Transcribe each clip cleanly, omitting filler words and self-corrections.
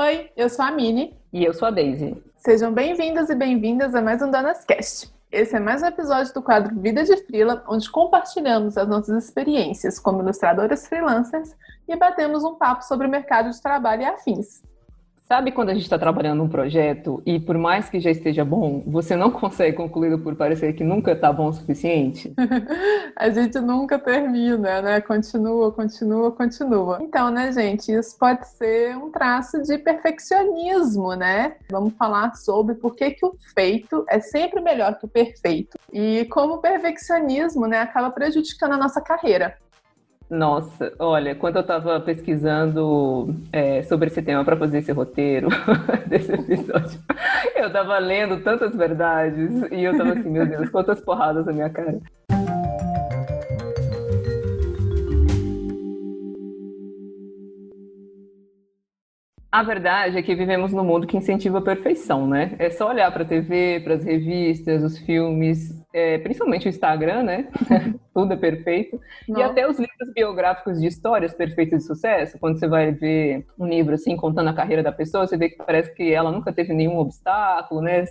Oi, eu sou a Mini. E eu sou a Daisy. Sejam bem-vindas e bem-vindas a mais um Donascast. Esse é mais um episódio do quadro Vida de Freela, onde compartilhamos as nossas experiências como ilustradoras freelancers e batemos um papo sobre o mercado de trabalho e afins. Sabe quando a gente está trabalhando um projeto e por mais que já esteja bom, você não consegue concluí-lo por parecer que nunca está bom o suficiente? A gente nunca termina, né? Continua. Então, né, gente? Isso pode ser um traço de perfeccionismo, né? Vamos falar sobre por que o feito é sempre melhor que o perfeito. E como o perfeccionismo, né, acaba prejudicando a nossa carreira. Nossa, olha, quando eu estava pesquisando sobre esse tema para fazer esse roteiro desse episódio, eu estava lendo tantas verdades e eu estava assim, meu Deus, quantas porradas na minha cara. A verdade é que vivemos num mundo que incentiva a perfeição, né? É só olhar para a TV, para as revistas, os filmes, principalmente o Instagram, né? Tudo é perfeito. Nossa. E até os livros biográficos de histórias perfeitas de sucesso, quando você vai ver um livro assim, contando a carreira da pessoa, você vê que parece que ela nunca teve nenhum obstáculo, né?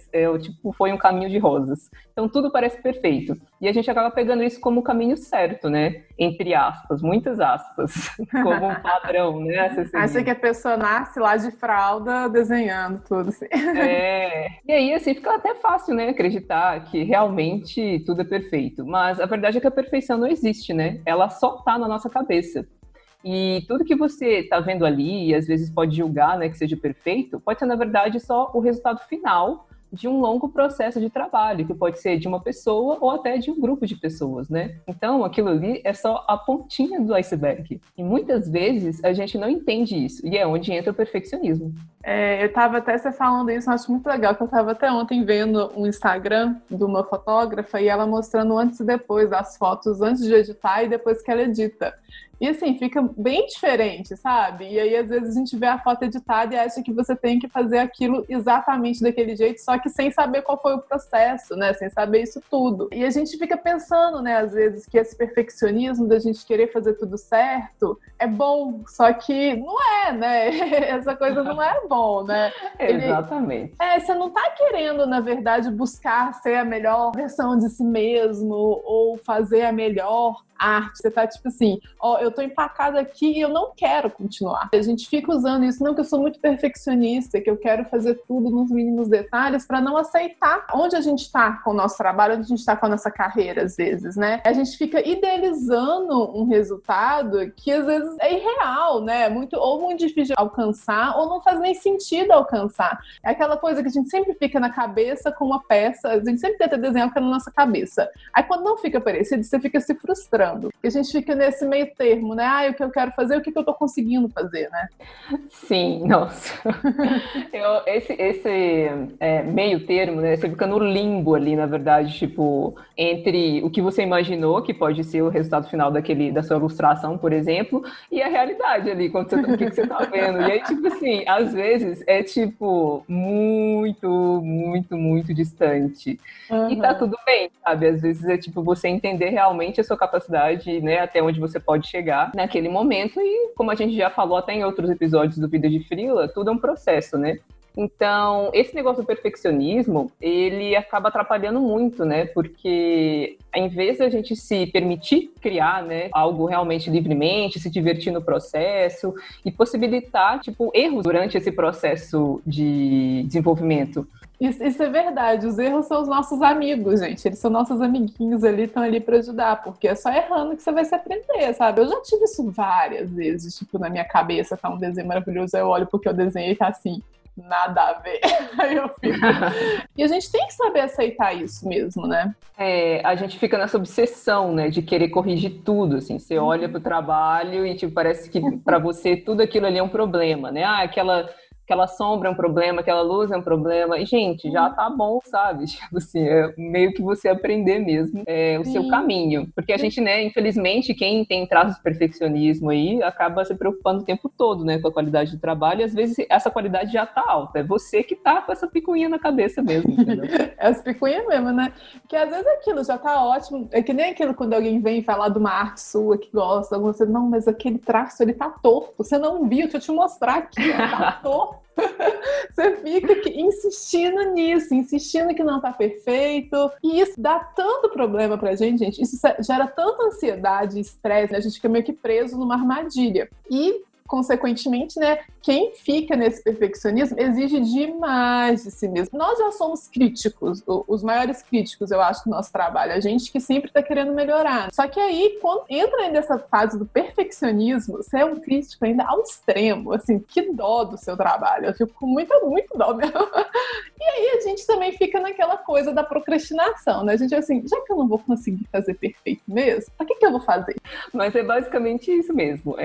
Foi um caminho de rosas. Então tudo parece perfeito. E a gente acaba pegando isso como o caminho certo, né? Entre aspas, muitas aspas, como um padrão, né? Acha que a pessoa nasce lá de fralda desenhando tudo, assim. E aí, assim, fica até fácil, né? Acreditar que realmente tudo é perfeito. Mas a verdade é que a perfeição não existe, né? Ela só tá na nossa cabeça. E tudo que você tá vendo ali, e às vezes pode julgar, né, que seja perfeito, pode ser, na verdade, só o resultado final de um longo processo de trabalho, que pode ser de uma pessoa ou até de um grupo de pessoas, né? Então, aquilo ali é só a pontinha do iceberg. E muitas vezes a gente não entende isso, e é onde entra o perfeccionismo. Eu tava até você falando isso, eu acho muito legal, que eu tava até ontem vendo um Instagram de uma fotógrafa e ela mostrando antes e depois das fotos, antes de editar e depois que ela edita. E assim, fica bem diferente, sabe? E aí, às vezes, a gente vê a foto editada e acha que você tem que fazer aquilo exatamente daquele jeito, só que sem saber qual foi o processo, né? Sem saber isso tudo. E a gente fica pensando, né, às vezes, que esse perfeccionismo da gente querer fazer tudo certo é bom, só que não é, né? Essa coisa não é bom, né? Exatamente. Você não tá querendo, na verdade, buscar ser a melhor versão de si mesmo ou fazer a melhor arte. Você tá tipo assim, eu tô empacada aqui e eu não quero continuar. A gente fica usando isso, não, que eu sou muito perfeccionista, que eu quero fazer tudo nos mínimos detalhes, pra não aceitar onde a gente tá com o nosso trabalho, onde a gente tá com a nossa carreira, às vezes, né? A gente fica idealizando um resultado que, às vezes, é irreal, né? Muito difícil de alcançar, ou não faz nem sentido alcançar. É aquela coisa que a gente sempre fica na cabeça com uma peça, a gente sempre tenta desenhar o que é na nossa cabeça. Aí, quando não fica parecido, você fica se frustrando. A gente fica nesse meio termo, né? O que eu quero fazer, o que eu tô conseguindo fazer, né? Sim, nossa. Esse meio termo, né? Você fica no limbo ali, na verdade, tipo, entre o que você imaginou, que pode ser o resultado final da sua ilustração, por exemplo, e a realidade ali, o que você tá vendo. E aí, tipo assim, às vezes é, tipo, muito, muito, muito distante. Uhum. E tá tudo bem, sabe? Às vezes é, tipo, você entender realmente a sua capacidade, né? Até onde você pode chegar naquele momento e, como a gente já falou até em outros episódios do Vida de Freela, tudo é um processo, né? Então, esse negócio do perfeccionismo, ele acaba atrapalhando muito, né? Porque, em vez da gente se permitir criar, né, algo realmente livremente, se divertir no processo e possibilitar, tipo, erros durante esse processo de desenvolvimento. Isso é verdade, os erros são os nossos amigos, gente, eles são nossos amiguinhos ali, estão ali para ajudar, porque é só errando que você vai se aprender, sabe? Eu já tive isso várias vezes, tipo, na minha cabeça tá um desenho maravilhoso, eu olho porque eu desenhei e tá assim, nada a ver, aí eu fico... E a gente tem que saber aceitar isso mesmo, né? A gente fica nessa obsessão, né, de querer corrigir tudo, assim, você olha pro trabalho e, tipo, parece que para você tudo aquilo ali é um problema, né? Aquela aquela sombra é um problema, aquela luz é um problema. E, gente, já tá bom, sabe? Tipo assim, é meio que você aprender mesmo o seu caminho. Porque a gente, né, infelizmente, quem tem traços de perfeccionismo aí, acaba se preocupando o tempo todo, né, com a qualidade do trabalho. E, às vezes, essa qualidade já tá alta. É você que tá com essa picuinha na cabeça mesmo, entendeu? Essa picuinha mesmo, né? Porque, às vezes, aquilo já tá ótimo. É que nem aquilo quando alguém vem falar de uma arte sua que gosta. Você, não, mas aquele traço, ele tá torto. Você não viu, deixa eu te mostrar aqui, ó, tá torto. Você fica insistindo nisso, insistindo que não tá perfeito. E isso dá tanto problema pra gente, gente. Isso gera tanta ansiedade, estresse, né? A gente fica meio que preso numa armadilha. E, consequentemente, né, quem fica nesse perfeccionismo exige demais de si mesmo. Nós já somos críticos, os maiores críticos, eu acho, do nosso trabalho. A gente que sempre tá querendo melhorar. Só que aí, quando entra ainda essa fase do perfeccionismo, você é um crítico ainda ao extremo. Assim, que dó do seu trabalho. Eu fico com muito dó mesmo. E aí a gente também fica naquela coisa da procrastinação, né? A gente é assim, já que eu não vou conseguir fazer perfeito mesmo, pra que eu vou fazer? Mas é basicamente isso mesmo.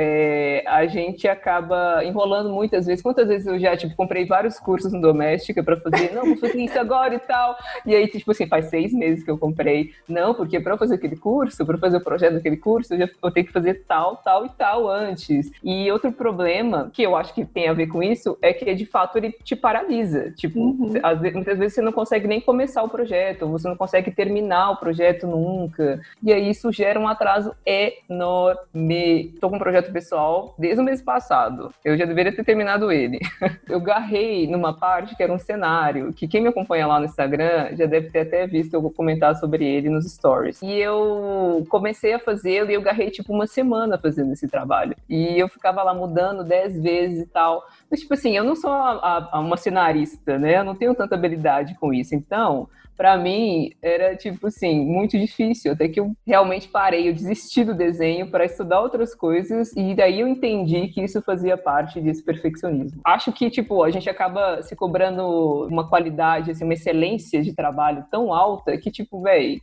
A gente acaba enrolando muitas vezes. Quantas vezes eu já, tipo, comprei vários cursos no Domestika pra fazer, não, vou fazer isso agora e tal. E aí, tipo assim, faz 6 meses que eu comprei. Não, porque pra eu fazer aquele curso, pra eu fazer o projeto daquele curso, eu já vou ter que fazer tal, tal e tal antes. E outro problema, que eu acho que tem a ver com isso, é que, de fato, ele te paralisa. Tipo, muitas vezes você não consegue nem começar o projeto, você não consegue terminar o projeto nunca. E aí, isso gera um atraso enorme. Tô com um projeto pessoal desde o mês passado. Eu já deveria ter terminado ele. Eu garrei numa parte que era um cenário, que quem me acompanha lá no Instagram já deve ter até visto eu comentar sobre ele nos stories. E eu comecei a fazê-lo e eu garrei tipo uma semana fazendo esse trabalho. E eu ficava lá mudando 10 vezes e tal. Mas tipo assim, eu não sou uma cenarista, né? Eu não tenho tanta habilidade com isso. Então, pra mim, era tipo assim, muito difícil. Até que eu realmente parei, eu desisti do desenho pra estudar outras coisas. E daí eu entendi que isso fazia parte desse perfeccionismo. Acho que, tipo, a gente acaba se cobrando uma qualidade, assim, uma excelência de trabalho tão alta que, tipo, véi...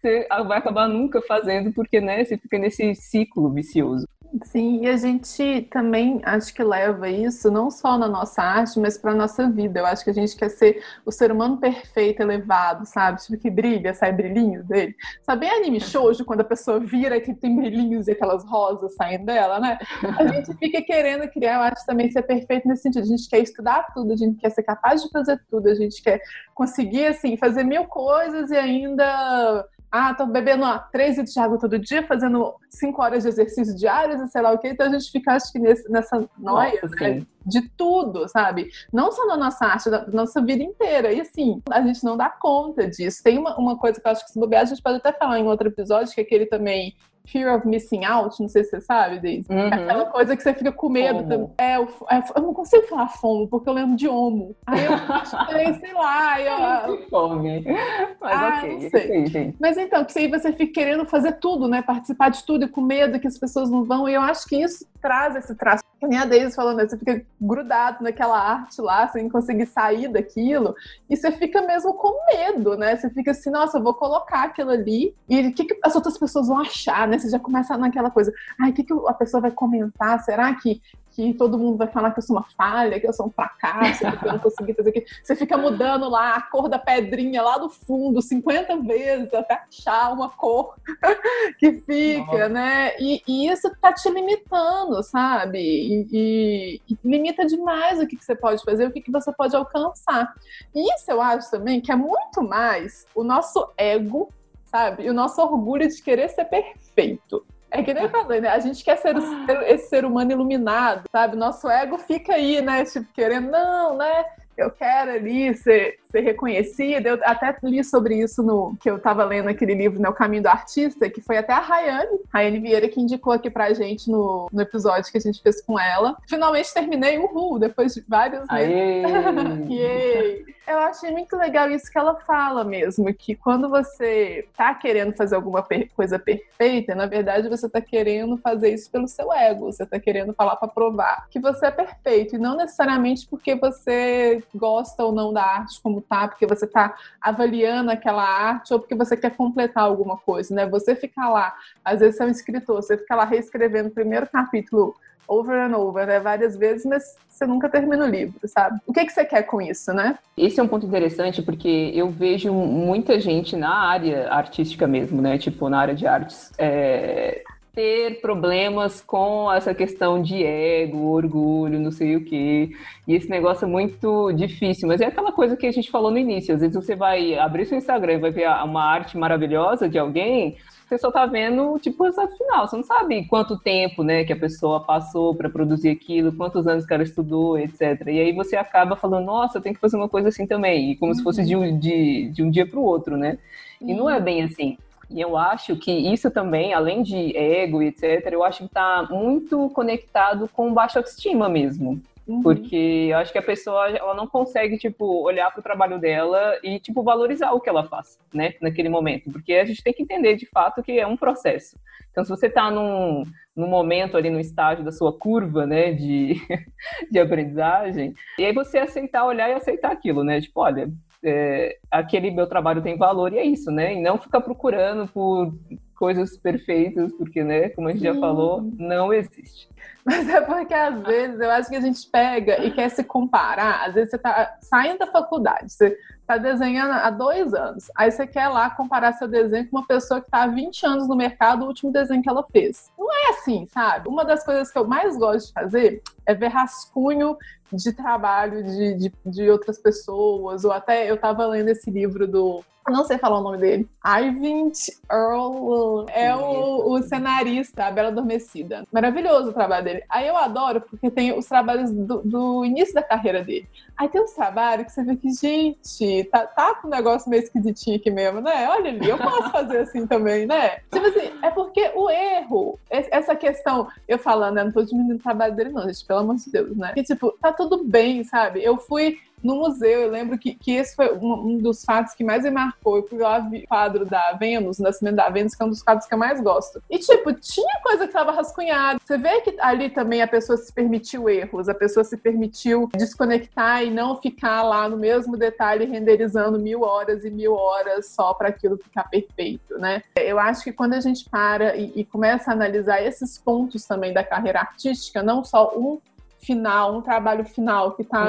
você vai acabar nunca fazendo, porque, né, você fica nesse ciclo vicioso. Sim, e a gente também acho que leva isso não só na nossa arte, mas para nossa vida. Eu acho que a gente quer ser o ser humano perfeito, elevado, sabe? Tipo, que brilha, sai brilhinho dele. Sabe anime shoujo, quando a pessoa vira que tem brilhinhos e aquelas rosas saindo dela, né? A gente fica querendo criar, eu acho, também ser perfeito nesse sentido. A gente quer estudar tudo, a gente quer ser capaz de fazer tudo, a gente quer conseguir, assim, fazer 1.000 coisas e ainda... Ah, tô bebendo 3 litros de água todo dia, fazendo 5 horas de exercício diários e sei lá o quê. Então a gente fica, acho que nessa noia, né, de tudo, sabe? Não só na nossa arte, da nossa vida inteira. E assim, a gente não dá conta disso. Tem uma coisa que eu acho que se bobear, a gente pode até falar em outro episódio, que é aquele também... Fear of missing out, não sei se você sabe, Daisy. Uhum. Aquela coisa que você fica com medo. Também. Eu não consigo falar fomo, porque eu lembro de homo. Aí eu achei, sei lá. Fome. Mas ok, sei. Sim. Mas então, que aí você fica querendo fazer tudo, né? Participar de tudo e com medo que as pessoas não vão. E eu acho que isso traz esse traço. Que nem a Daisy falando, né? Você fica grudado naquela arte lá, sem conseguir sair daquilo. E você fica mesmo com medo, né? Você fica assim, nossa, eu vou colocar aquilo ali. E o que as outras pessoas vão achar, né? Você já começa naquela coisa, ai, o que a pessoa vai comentar? Será que todo mundo vai falar que eu sou uma falha, que eu sou um fracasso, que eu não consegui fazer aquilo? Você fica mudando lá a cor da pedrinha lá do fundo 50 vezes até achar uma cor que fica, nossa, né? E isso tá te limitando, sabe? E limita demais o que você pode fazer, o que você pode alcançar. E isso eu acho também que é muito mais o nosso ego, sabe? E o nosso orgulho de querer ser perfeito. É que nem eu falei, né? A gente quer ser esse ser humano iluminado, sabe? Nosso ego fica aí, né? Tipo, querendo, não, né? Eu quero ali ser reconhecida. Eu até li sobre isso que eu tava lendo aquele livro, né, O Caminho do Artista, que foi até a Rayane Vieira, que indicou aqui pra gente no episódio que a gente fez com ela. Finalmente terminei, depois de vários meses. Eu achei muito legal isso que ela fala mesmo, que quando você tá querendo fazer alguma coisa perfeita, na verdade você tá querendo fazer isso pelo seu ego, você tá querendo falar pra provar que você é perfeito, e não necessariamente porque você gosta ou não da arte como tá? Porque você tá avaliando aquela arte ou porque você quer completar alguma coisa, né? Você fica lá, às vezes você é um escritor, você fica lá reescrevendo o primeiro capítulo over and over, né? Várias vezes, mas você nunca termina o livro, sabe? O que que você quer com isso, né? Esse é um ponto interessante, porque eu vejo muita gente na área artística mesmo, né? Tipo, na área de artes, ter problemas com essa questão de ego, orgulho, não sei o quê. E esse negócio é muito difícil. Mas é aquela coisa que a gente falou no início. Às vezes você vai abrir seu Instagram e vai ver uma arte maravilhosa de alguém, você só tá vendo, tipo, o resultado final. Você não sabe quanto tempo, né, que a pessoa passou para produzir aquilo, quantos anos que ela estudou, etc. E aí você acaba falando, nossa, eu tenho que fazer uma coisa assim também. E como se fosse de um dia pro outro, né? E não é bem assim. E eu acho que isso também, além de ego, etc., eu acho que está muito conectado com baixa autoestima mesmo. Uhum. Porque eu acho que a pessoa, ela não consegue, tipo, olhar para o trabalho dela e, tipo, valorizar o que ela faz, né? Naquele momento. Porque a gente tem que entender, de fato, que é um processo. Então, se você está num momento ali, no estágio da sua curva, né, de aprendizagem, e aí você aceitar olhar e aceitar aquilo, né? Tipo, olha... aquele meu trabalho tem valor e é isso, né? E não ficar procurando por coisas perfeitas, porque, né, como a gente já falou, não existe. Mas é porque às vezes eu acho que a gente pega e quer se comparar. Às vezes você tá saindo da faculdade, você tá desenhando há 2 anos, aí você quer lá comparar seu desenho com uma pessoa que tá há 20 anos no mercado, o último desenho que ela fez. Não é assim, sabe? Uma das coisas que eu mais gosto de fazer é ver rascunho de trabalho de outras pessoas, ou até eu tava lendo esse livro do... não sei falar o nome dele. Ivint Earl. É o cenarista, a Bela Adormecida. Maravilhoso o trabalho dele. Aí eu adoro, porque tem os trabalhos do início da carreira dele. Aí tem uns trabalhos que você vê que, gente, tá com um negócio meio esquisitinho aqui mesmo, né? Olha ali, eu posso fazer assim também, né? Tipo assim, é porque o erro, essa questão, eu falando, né? Não tô diminuindo o trabalho dele não, gente, pelo amor de Deus, né? Que tipo, tá tudo bem, sabe? Eu fui no museu, eu lembro que esse foi um dos fatos que mais me marcou. Eu fui lá ver o quadro da Vênus, o Nascimento da Vênus, que é um dos quadros que eu mais gosto. E, tipo, tinha coisa que tava rascunhada. Você vê que ali também a pessoa se permitiu erros, a pessoa se permitiu desconectar e não ficar lá no mesmo detalhe renderizando 1000 horas e 1000 horas só para aquilo ficar perfeito, né? Eu acho que quando a gente para e começa a analisar esses pontos também da carreira artística, não só um trabalho final que tá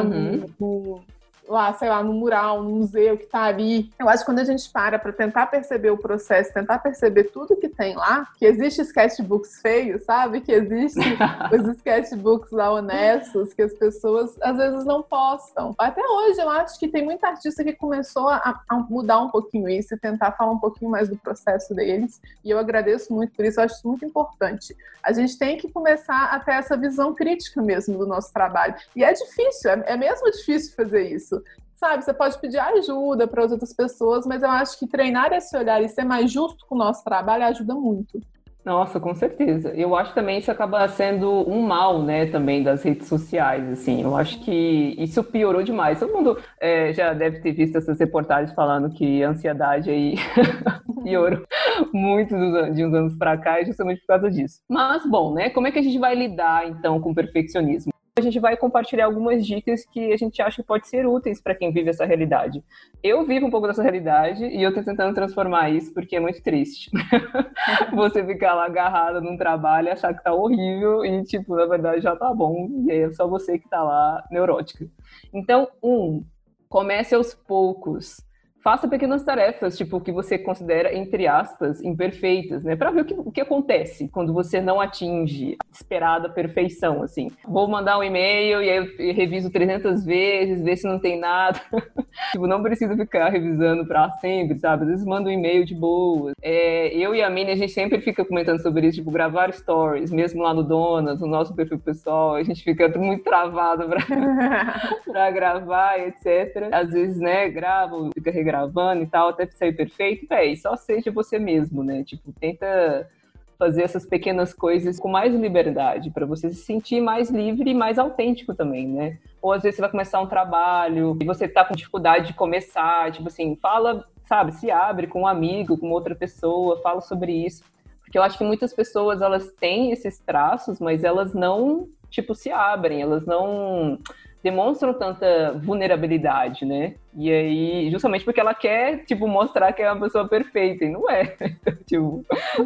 lá, sei lá, no mural, no museu que tá ali. Eu acho que quando a gente para tentar perceber o processo, tentar perceber tudo que tem lá, que existe sketchbooks feios, sabe? Que existem os sketchbooks lá honestos, que as pessoas às vezes não postam. Até hoje eu acho que tem muita artista que começou a mudar um pouquinho isso e tentar falar um pouquinho mais do processo deles, e eu agradeço muito por isso, eu acho isso muito importante. A gente tem que começar a ter essa visão crítica mesmo do nosso trabalho. E é difícil, é mesmo difícil fazer isso. Sabe, você pode pedir ajuda para outras pessoas, mas eu acho que treinar esse olhar e ser mais justo com o nosso trabalho ajuda muito. Nossa, com certeza. Eu acho também isso acaba sendo um mal, né, também das redes sociais, assim. Eu acho que isso piorou demais. Todo mundo já deve ter visto essas reportagens falando que a ansiedade aí piorou muito de uns anos para cá, justamente por causa disso. Mas, bom, né, como é que a gente vai lidar, então, com o perfeccionismo? A gente vai compartilhar algumas dicas que a gente acha que pode ser úteis para quem vive essa realidade. Eu vivo um pouco dessa realidade e eu tô tentando transformar isso porque é muito triste. Você ficar lá agarrada num trabalho, achar que tá horrível e, tipo, na verdade já tá bom e é só você que tá lá neurótica. Então, comece aos poucos. Faça pequenas tarefas, tipo, que você considera, entre aspas, imperfeitas, né? Pra ver o que acontece quando você não atinge a esperada perfeição, assim. Vou mandar um e-mail e aí eu reviso 300 vezes, ver se não tem nada. Tipo, não preciso ficar revisando pra sempre, sabe? Às vezes mando um e-mail de boa. Eu e a Mini, a gente sempre fica comentando sobre isso, tipo, gravar stories, mesmo lá no Donas, no nosso perfil pessoal, a gente fica muito travada pra gravar, etc. Às vezes, né, gravo, fica regravando e tal, até sair perfeito, só seja você mesmo, né? Tipo, tenta fazer essas pequenas coisas com mais liberdade, para você se sentir mais livre e mais autêntico também, né? Ou às vezes você vai começar um trabalho e você tá com dificuldade de começar, tipo assim, fala, sabe, se abre com um amigo, com outra pessoa, fala sobre isso. Porque eu acho que muitas pessoas, elas têm esses traços, mas elas não, tipo, se abrem, elas não demonstram tanta vulnerabilidade, né? E aí, justamente porque ela quer, tipo, mostrar que é uma pessoa perfeita, e não é. Tipo,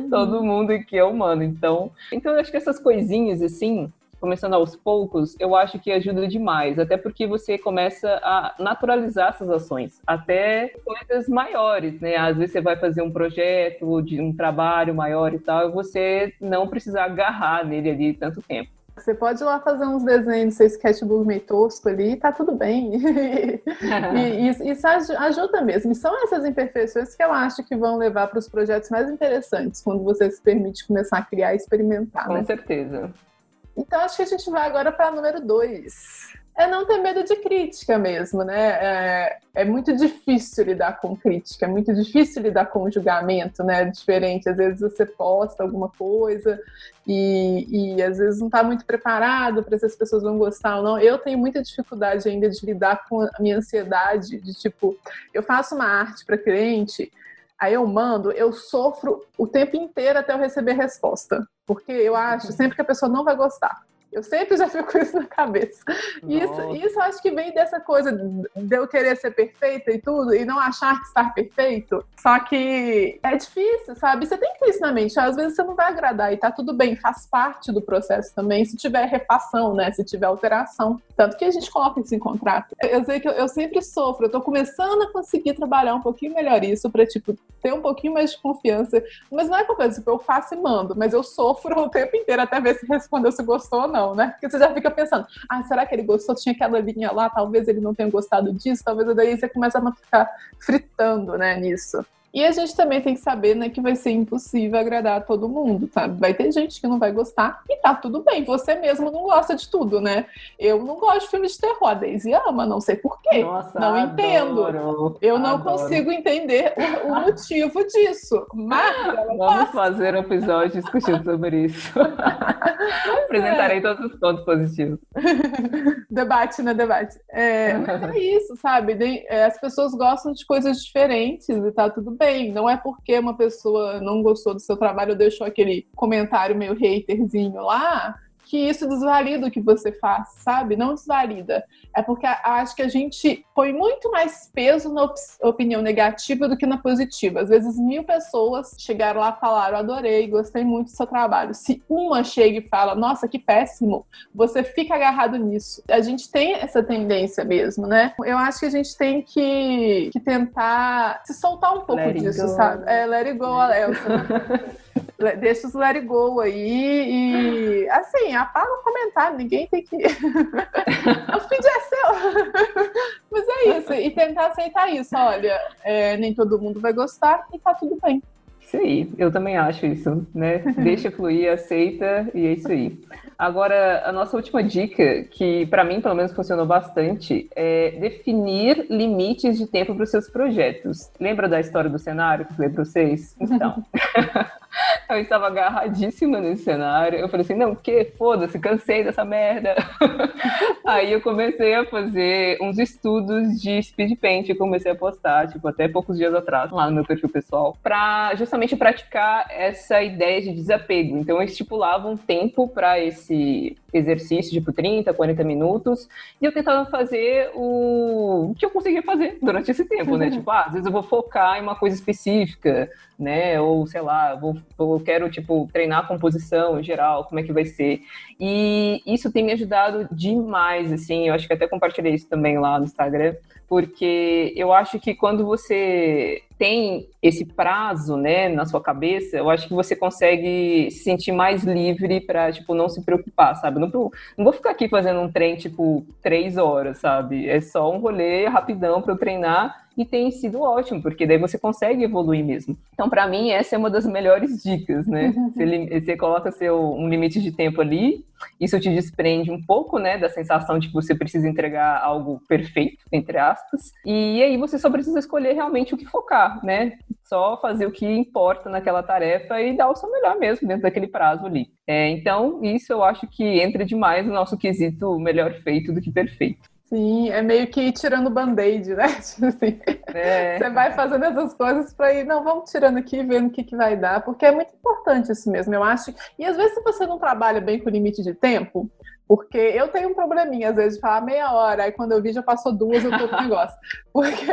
todo mundo que é humano. Então, eu acho que essas coisinhas, assim, começando aos poucos, eu acho que ajuda demais. Até porque você começa a naturalizar essas ações. Até coisas maiores, né? Às vezes você vai fazer um projeto, de um trabalho maior e tal, e você não precisa agarrar nele ali tanto tempo. Você pode ir lá fazer uns desenhos, seu sketchbook meio tosco ali, tá tudo bem. E isso ajuda mesmo. E são essas imperfeições que eu acho que vão levar para os projetos mais interessantes, quando você se permite começar a criar e experimentar. Com certeza. Então, acho que a gente vai agora para número 2. É não ter medo de crítica mesmo, né? É muito difícil lidar com crítica, é muito difícil lidar com julgamento, né? Diferente, às vezes você posta alguma coisa e às vezes não está muito preparado para se as pessoas vão gostar ou não. Eu tenho muita dificuldade ainda de lidar com a minha ansiedade de, tipo, eu faço uma arte para cliente, aí eu mando, eu sofro o tempo inteiro até eu receber resposta, porque eu acho sempre que a pessoa não vai gostar. Eu sempre já fico com isso na cabeça. Isso eu acho que vem dessa coisa de eu querer ser perfeita e tudo, e não achar que estar perfeito. Só que é difícil, sabe? Você tem que ter isso na mente. Às vezes você não vai agradar e tá tudo bem. Faz parte do processo também. Se tiver refação, né? Se tiver alteração. Tanto que a gente coloca isso em contrato. Eu sei que eu sempre sofro. Eu tô começando a conseguir trabalhar um pouquinho melhor isso pra, tipo, ter um pouquinho mais de confiança. Mas não é que eu faço e mando. Mas eu sofro o tempo inteiro até ver se respondeu se gostou ou não. Né? Porque você já fica pensando, será que ele gostou? Tinha aquela linha lá, talvez ele não tenha gostado disso, talvez daí você começa a ficar fritando, né, nisso. E a gente também tem que saber, né, que vai ser impossível agradar a todo mundo, sabe? Vai ter gente que não vai gostar e tá tudo bem. Você mesmo não gosta de tudo, né? Eu não gosto de filmes de terror, a Daisy ama, não sei porquê. Nossa, não entendo. Eu não consigo entender o motivo disso. Mas vamos fazer um episódio discutindo sobre isso. Apresentarei todos os pontos positivos. Debate. Mas é isso, sabe? As pessoas gostam de coisas diferentes e tá tudo bem. Não é porque uma pessoa não gostou do seu trabalho ou deixou aquele comentário meio haterzinho lá que isso desvalida o que você faz, sabe? Não desvalida. É porque acho que a gente põe muito mais peso na opinião negativa do que na positiva. Às vezes 1.000 pessoas chegaram lá e falaram, adorei, gostei muito do seu trabalho. Se uma chega e fala, nossa, que péssimo, você fica agarrado nisso. A gente tem essa tendência mesmo, né? Eu acho que a gente tem que tentar se soltar um pouco disso, sabe? Let it go, Alessa. Deixa os let it go aí e, assim, apaga o comentário, ninguém tem que... O feed é seu! Mas é isso, e tentar aceitar isso, olha, nem todo mundo vai gostar e tá tudo bem. Isso aí, eu também acho isso, né? Deixa fluir, aceita e é isso aí. Agora, a nossa última dica, que pra mim, pelo menos, funcionou bastante, é definir limites de tempo para os seus projetos. Lembra da história do cenário que eu falei pra vocês? Então... Eu estava agarradíssima nesse cenário. Eu falei assim, não, que foda-se, cansei dessa merda. Aí eu comecei a fazer uns estudos de speed paint. Eu comecei a postar, tipo, até poucos dias atrás, lá no meu perfil pessoal, pra justamente praticar essa ideia de desapego. Então eu estipulava um tempo pra esse exercício, tipo 30, 40 minutos. E eu tentava fazer o que eu conseguia fazer durante esse tempo, né? Tipo, às vezes eu vou focar em uma coisa específica, né? Ou, sei lá, eu quero, tipo, treinar a composição em geral, como é que vai ser. E isso tem me ajudado demais, assim. Eu acho que até compartilhei isso também lá no Instagram, porque eu acho que quando você tem esse prazo, né, na sua cabeça, eu acho que você consegue se sentir mais livre pra, tipo, não se preocupar, sabe? Não vou ficar aqui fazendo um trem, tipo, 3 horas, sabe? É só um rolê rapidão pra eu treinar e tem sido ótimo, porque daí você consegue evoluir mesmo. Então, pra mim, essa é uma das melhores dicas, né? Você coloca um limite de tempo ali, isso te desprende um pouco, né, da sensação de que você precisa entregar algo perfeito, entre aspas, e aí você só precisa escolher realmente o que focar, né? Só fazer o que importa naquela tarefa e dar o seu melhor mesmo dentro daquele prazo ali. Então, isso eu acho que entra demais no nosso quesito melhor feito do que perfeito. Sim, é meio que ir tirando o band-aid, né? Tipo assim, Você vai fazendo essas coisas pra ir, não, vamos tirando aqui, vendo o que vai dar, porque é muito importante isso mesmo, eu acho. E às vezes se você não trabalha bem com o limite de tempo, Porque eu tenho um probleminha, às vezes, de falar meia hora, aí quando eu vi já passou duas, eu tô com o negócio. Porque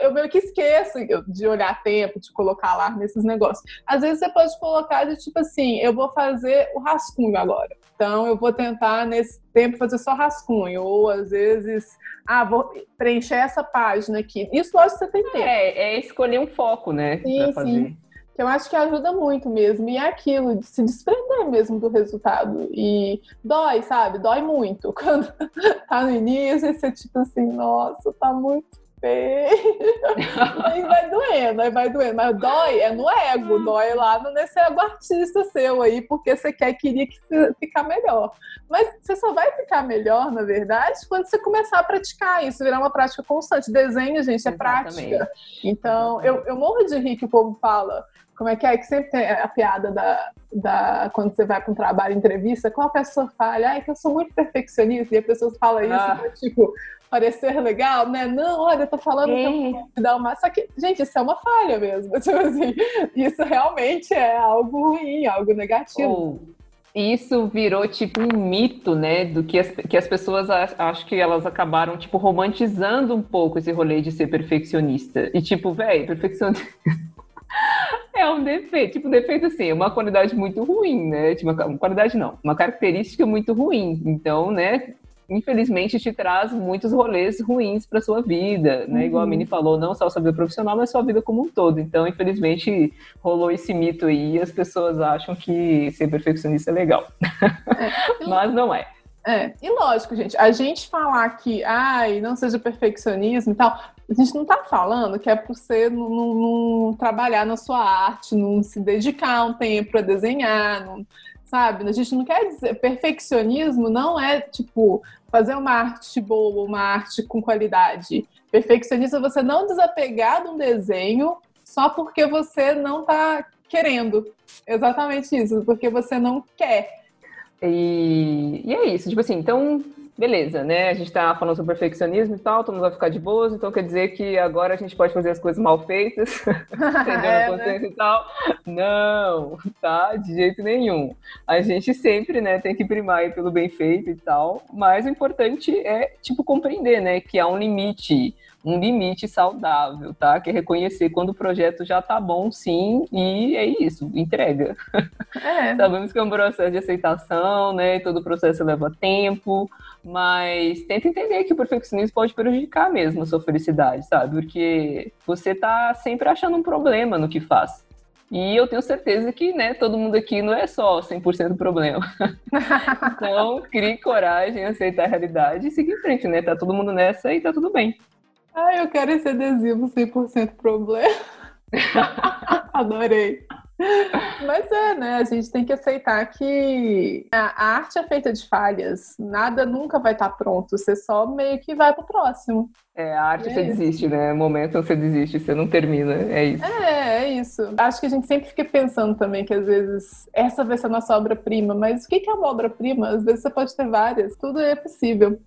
eu meio que esqueço de olhar tempo, de colocar alarme nesses negócios. Às vezes você pode colocar de tipo assim, eu vou fazer o rascunho agora. Então eu vou tentar nesse tempo fazer só rascunho. Ou às vezes, vou preencher essa página aqui. Isso lógico que você tem tempo. É escolher um foco, né? Sim, pra fazer. Sim. Eu acho que ajuda muito mesmo. E é aquilo de se desprender mesmo do resultado. E dói, sabe? Dói muito. Quando tá no início, você tipo assim, nossa, tá muito feio. Aí vai doendo. Mas dói é no ego. Dói lá nesse ego artista seu aí, porque você queria ficar melhor. Mas você só vai ficar melhor, na verdade, quando você começar a praticar isso, virar uma prática constante. Desenho, gente, é prática. Então, eu morro de rir que o povo fala. Como é que é? Que sempre tem a piada quando você vai para um trabalho, entrevista, qual a pessoa fala, que eu sou muito perfeccionista, e as pessoas falam isso, tipo, parecer legal, né? Não, olha, eu tô falando que eu vou te dar uma... Só que, gente, isso é uma falha mesmo. Tipo assim, isso realmente é algo ruim, algo negativo. Isso virou, tipo, um mito, né? Do que as pessoas acham que elas acabaram, tipo, romantizando um pouco esse rolê de ser perfeccionista. E, tipo, velho, perfeccionista... É um defeito, tipo, defeito assim, é uma qualidade muito ruim, né? Tipo, uma qualidade não, uma característica muito ruim. Então, né, infelizmente te traz muitos rolês ruins pra sua vida, né? Igual a Mini falou, não só a sua vida profissional, mas a sua vida como um todo. Então, infelizmente, rolou esse mito aí e as pessoas acham que ser perfeccionista é legal. Mas não é. E lógico, gente, a gente falar que, não seja perfeccionismo e tal, a gente não tá falando que é por você não trabalhar na sua arte, não se dedicar um tempo pra desenhar, não, sabe? A gente não quer dizer, perfeccionismo não é, tipo, fazer uma arte boa, uma arte com qualidade. Perfeccionismo é você não desapegar de um desenho só porque você não tá querendo. Exatamente isso, porque você não quer. E é isso, tipo assim, então, beleza, né? A gente tá falando sobre perfeccionismo e tal, todo mundo vai ficar de boas, então quer dizer que agora a gente pode fazer as coisas mal feitas, entendeu? Né? E tal. Não, tá? De jeito nenhum. A gente sempre, né, tem que primar aí pelo bem feito e tal, mas o importante é, tipo, compreender, né, que há um limite saudável, tá? Que é reconhecer quando o projeto já tá bom, sim, e é isso, entrega. Sabemos que é um processo de aceitação, né? Todo processo leva tempo, mas tenta entender que o perfeccionismo pode prejudicar mesmo a sua felicidade, sabe? Porque você tá sempre achando um problema no que faz. E eu tenho certeza que, né, todo mundo aqui não é só 100% problema. Então, crie coragem, aceitar a realidade e seguir em frente, né? Tá todo mundo nessa e tá tudo bem. Eu quero esse adesivo 100% problema. Adorei. Mas é, né? A gente tem que aceitar que a arte é feita de falhas. Nada nunca vai estar pronto. Você só meio que vai pro próximo. A arte você desiste, né? No momento você desiste, você não termina. É isso. É isso. Acho que a gente sempre fica pensando também que às vezes essa vai ser a nossa obra-prima. Mas o que é uma obra-prima? Às vezes você pode ter várias. Tudo é possível.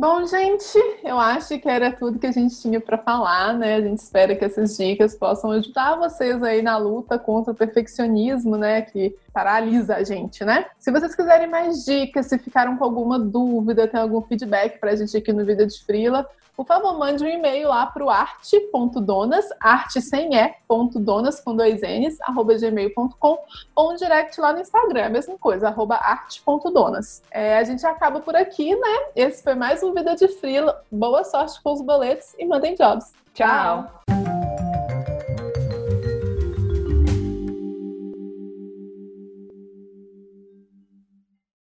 Bom, gente, eu acho que era tudo que a gente tinha para falar, né? A gente espera que essas dicas possam ajudar vocês aí na luta contra o perfeccionismo, né? Que paralisa a gente, né? Se vocês quiserem mais dicas, se ficaram com alguma dúvida, tem algum feedback pra gente aqui no Vida de Freela, por favor, mande um e-mail lá pro art.donnas@gmail.com ou um direct lá no Instagram, a mesma coisa, @art.donnas. A gente acaba por aqui, né? Esse foi mais um Vida de Freela. Boa sorte com os boletos e mandem jobs. Tchau!